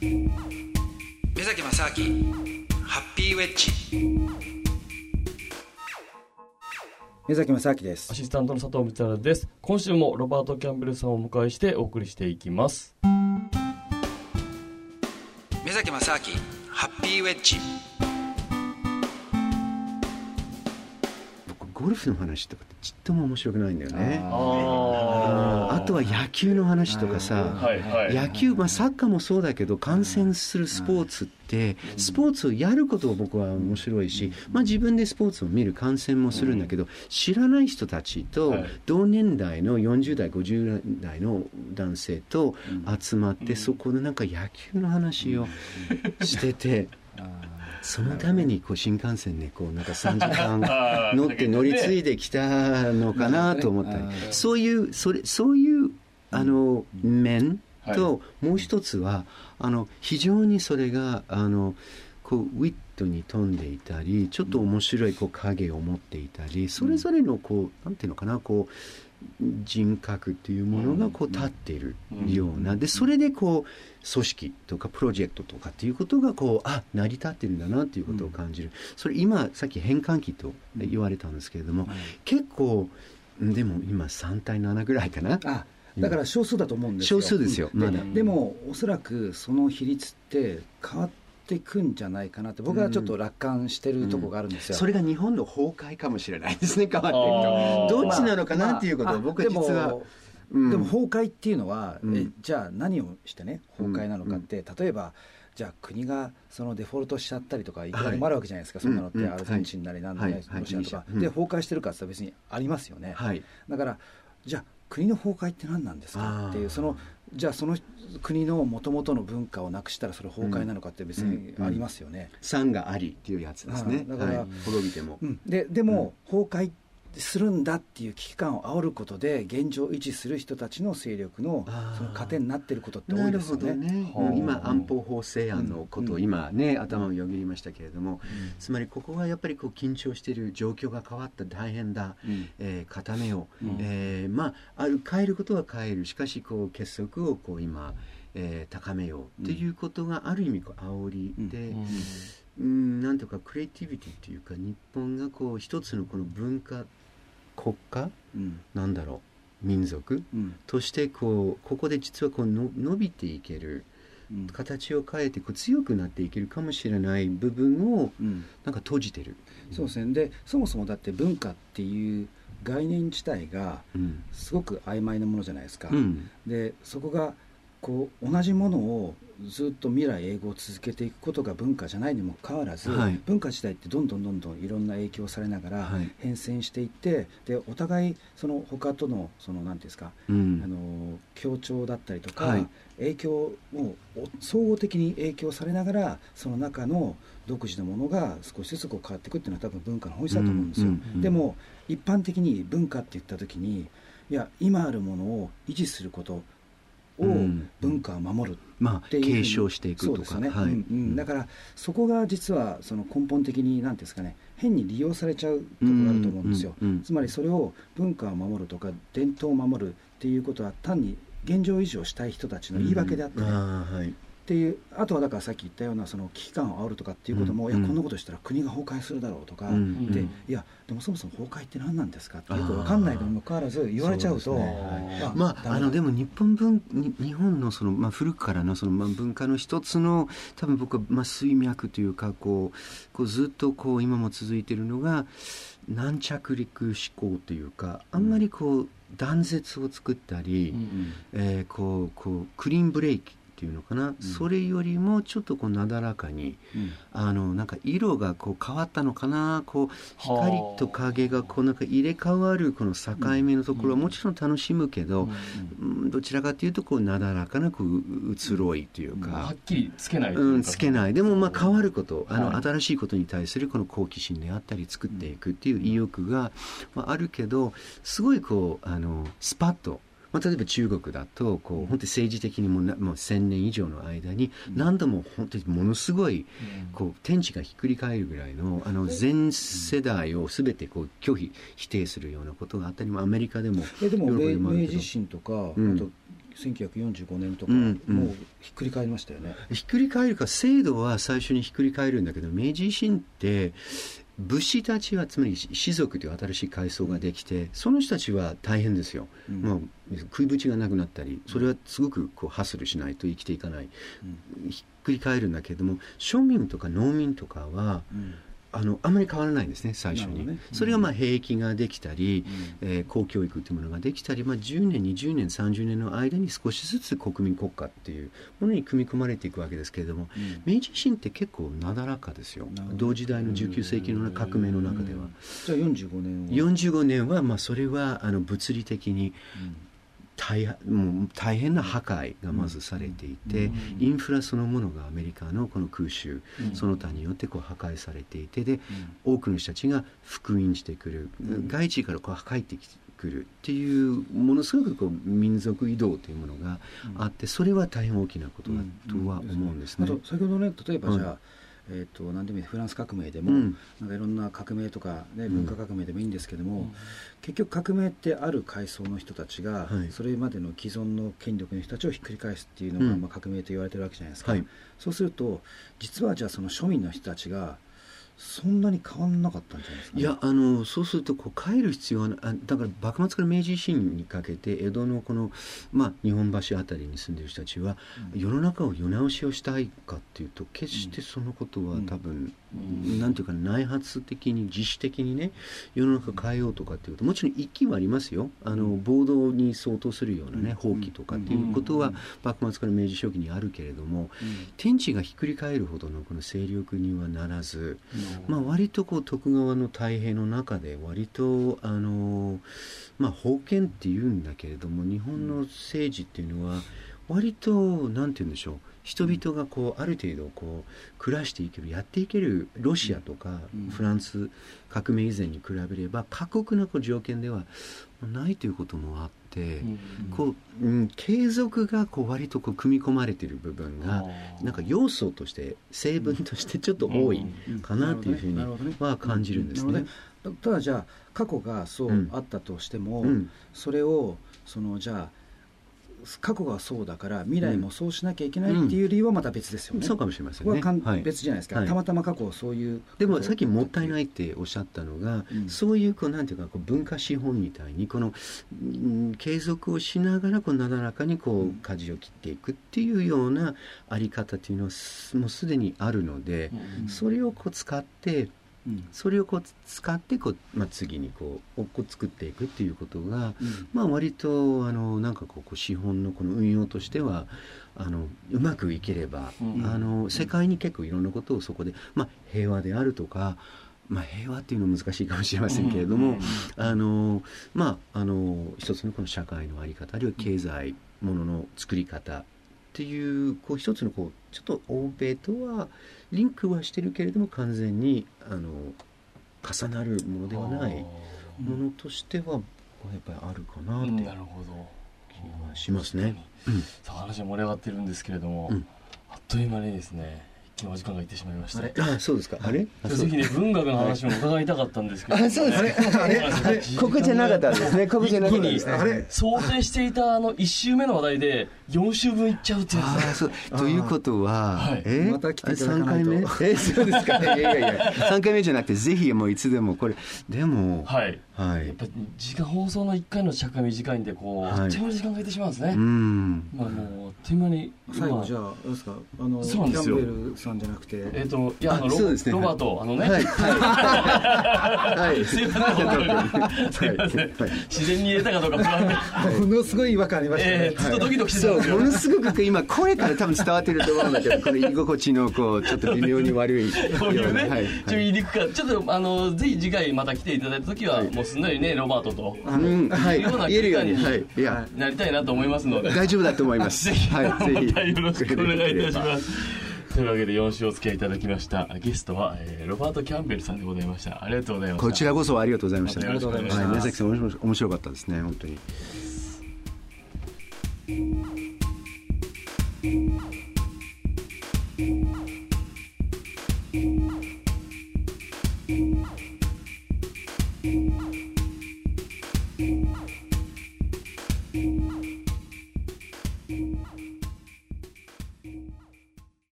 目崎正明ハッピーウェッジ。目崎正明です。アシスタントの佐藤光です。今週もロバート・キャンベルさんをお迎えしてお送りしていきます。目崎正明ハッピーウェッジ。ゴルフの話とかってちっとも面白くないんだよね。あとは野球の話とかさ、野球、サッカーもそうだけど、観戦するスポーツってスポーツをやることを僕は面白いし、自分でスポーツを見る観戦もするんだけど、知らない人たちと同年代の40代50代の男性と集まって、そこでなんか野球の話をしててそのために新幹線ね、なんか3時間乗って乗り継いできたのかなと思ったり、そういう面と、もう一つは非常にそれがウィットに富んでいたり、ちょっと面白い影を持っていたり、それぞれのなんていうのかな、人格というものが立っているような、でそれで組織とかプロジェクトとかっていうことが成り立ってるんだなっていうことを感じる。それ今さっき変換期と言われたんですけれども、結構でも今3対7ぐらいかな。だから少数だと思うんですよ。少数ですよ、まだ。でもおそらくその比率って変わってくんじゃないかなって、僕はちょっと楽観してるところがあるんですよ。それが日本の崩壊かもしれないですね、変わっていくと。どっちなのかなっていうことを、僕は実はでも崩壊っていうのは、じゃあ何をしてね崩壊なのかって、例えばじゃあ国がそのデフォルトしちゃったりとかいろいろあるわけじゃないですか、そんなのって。アルゼンチンなりなんなりロシアとかで崩壊してるかって別にありますよね。だからじゃあ国の崩壊って何なんですかっていう、じゃあその国のもともとの文化をなくしたらそれ崩壊なのかって別にありますよね。賛がありっていうやつですね。だから滅びても、でも崩壊するんだっていう危機感を煽ることで現状維持する人たちの勢力のその糧になっていることって多いですよね。なるほどね。今安保法制案のことを今ね頭をよぎりましたけれども、つまりここはやっぱり緊張している、状況が変わった、大変だ、固めを変えることは変える、しかし結束を今高めようということがある意味煽りで、なんとかクリエイティビティというか、日本が一つのこの文化国家、なんだろう、民族、としてここで実は伸びていける、形を変えて強くなっていけるかもしれない部分をなんか閉じてる。そうですね。でそもそもだって文化っていう概念自体がすごく曖昧なものじゃないですか。でそこが同じものをずっと未来永劫続けていくことが文化じゃないにもかかわらず、文化自体ってどんどんいろんな影響されながら変遷していって、でお互いその他との何ていうんですか、協調だったりとか、影響を総合的に影響されながら、その中の独自のものが少しずつ変わっていくっていうのは多分文化の本質だと思うんですよ。でも一般的に文化って言った時に、いや今あるものを維持することを文化を守る、継承していくとかね。だからそこが実はその根本的に何ですかね、変に利用されちゃうところがあると思うんですよ。つまりそれを文化を守るとか伝統を守るっていうことは、単に現状維持をしたい人たちの言い訳であってね。っていうあとはだからさっき言ったようなその危機感を煽るとかっていうことも、いやこんなことしたら国が崩壊するだろうとか、でいやでもそもそも崩壊って何なんですかってよく分かんないのにもかかわらず言われちゃうと、でも日本のその古くからのその文化の一つの、多分僕は水脈というかずっと今も続いているのが軟着陸思考というか、あんまり断絶を作ったり、クリーンブレーキっていうのかな、それよりもちょっとなだらかに、なんか色が変わったのかな、光と影がなんか入れ替わるこの境目のところはもちろん楽しむけど、どちらかというとなだらかな移ろいというか、はっきりつけないというか、つけない。でも変わること、新しいことに対するこの好奇心であったり、作っていくっていう意欲があるけど、すごいスパッと。例えば中国だと本当に政治的にもう1000年以上の間に何度も本当にものすごい天地がひっくり返るぐらいの全世代を全て拒否、否定するようなことがあったりも、アメリカでも。でも明治維新とか、あと1945年とか、うんうん、もうひっくり返りましたよね。ひっくり返るか、制度は最初にひっくり返るんだけど、明治維新って武士たちは、つまり士族という新しい階層ができて、その人たちは大変ですよ、うん、もう食いぶちがなくなったり、それはすごくこうハッスルしないと生きていかない、うん、ひっくり返るんだけれども、庶民とか農民とかは、うんあまり変わらないんですね最初に、ね、それがまあ兵役ができたり、うん公教育というものができたり、まあ、10年20年30年の間に少しずつ国民国家っていうものに組み込まれていくわけですけれども、うん、明治維新って結構なだらかですよ、同時代の19世紀の革命の中では、うん、じゃあ45年はまあそれは物理的に、うんもう大変な破壊がまずされていて、インフラそのものがアメリカのこの空襲その他によってこう破壊されていて、で多くの人たちが復員してくる、外地からこう入ってくるっていうものすごくこう民族移動というものがあって、それは大変大きなことだとは思うんですね。あと先ほどね、例えばじゃあ何でもいい、フランス革命でも、うん、なんかいろんな革命とか、ね、文化革命でもいいんですけども、うん、結局革命ってある階層の人たちが、はい、それまでの既存の権力の人たちをひっくり返すっていうのが、うんまあ、革命と言われてるわけじゃないですか、はい、そうすると実はじゃあその庶民の人たちがそんなに変わんなかったんじゃないですか、ね、いやそうするとこう変える必要はな、だから幕末から明治維新にかけて江戸のこの、まあ、日本橋あたりに住んでる人たちは、うん、世の中を世直しをしたいかっていうと決してそのことは多分、うん、なんていうか内発的に自主的にね世の中変えようとかっていうともちろん一気はありますよ、暴動に相当するようなね放棄とかっていうことは幕末から明治初期にあるけれども、うん、天地がひっくり返るほどのこの勢力にはならず、うんまあ、割とこう徳川の太平の中で割とまあ封建っていうんだけれども、日本の政治っていうのは割となんて言うんでしょう、人々がこうある程度こう暮らしていけるやっていける、ロシアとかフランス革命以前に比べれば過酷なこう条件ではないということもあって、こう、継続がこう割とこう組み込まれている部分がなんか要素として成分としてちょっと多いかなというふうには感じるんですね。ただじゃあ過去がそうあったとしても、それをそのじゃあ過去がそうだから未来もそうしなきゃいけないっていう理由はまた別ですよね、うん、そうかもしれませんね、はい、別じゃないですか、はい、たまたま過去そういうでもさっきもったいないっておっしゃったのが、うん、そういうこうなんていうかこう文化資本みたいにこの、継続をしながらこうなだらかにこう舵を切っていくっていうようなあり方っていうのはもうすでにあるので、うん、それをこう使ってこう、まあ、次にこう作っていくっていうことが、うんまあ、割となんかこう資本のこの運用としてはうまくいければ、うん、世界に結構いろんなことをそこで、まあ、平和であるとか、まあ、平和っていうのは難しいかもしれませんけれども、一つのこの社会の在り方あるいは経済ものの作り方っていう、こう一つのこうちょっと欧米とはリンクはしてるけれども完全に重なるものではないものとしてはやっぱりあるかなって気はしますね。さあ話は盛り上がってるんですけれども、うん、あっという間にですねお時間がいってしまいました。あ、そうですか。あれ？ぜひね文学の話も伺いたかったんですけど、あ、そうですか。あれここじゃなかったですね。ここじゃなかったですね。あれ想定していた1週目の話題で4週分いっちゃうってやつ。あ、そう。ということは、はい、また来ていただかないと。3回目？そうですか。いやいやいや。3回目じゃなくてぜひもういつでもこれでも。はい。はい、やっぱり時間放送の1回の尺が短いんでこう、はい、あっという間に時間がいってしまうんですね。うんまあもうあっという間に最後じゃあどうですかそうなんですよキャンベルさんじゃなくていやそうですねロバートはいはいすいません自然に入れたかどうかものすごい違和感ありましたねずっとドキドキしてたんですよものすごく今声から多分伝わってると思うんだけどこの居心地のこうちょっと微妙に悪いこういうね言いにくかちょっとぜひ次回また来ていただいた時はもうすんなりねロバートとはい言えるようになりたいなと思いますので大丈夫だと思いますぜひまたよろしくお願いいたしますというわけで4週お付き合いいただきましたゲストはロバート・キャンベルさんでございました。ありがとうございました。こちらこそありがとうございました。宮崎さん面白かったですね本当に。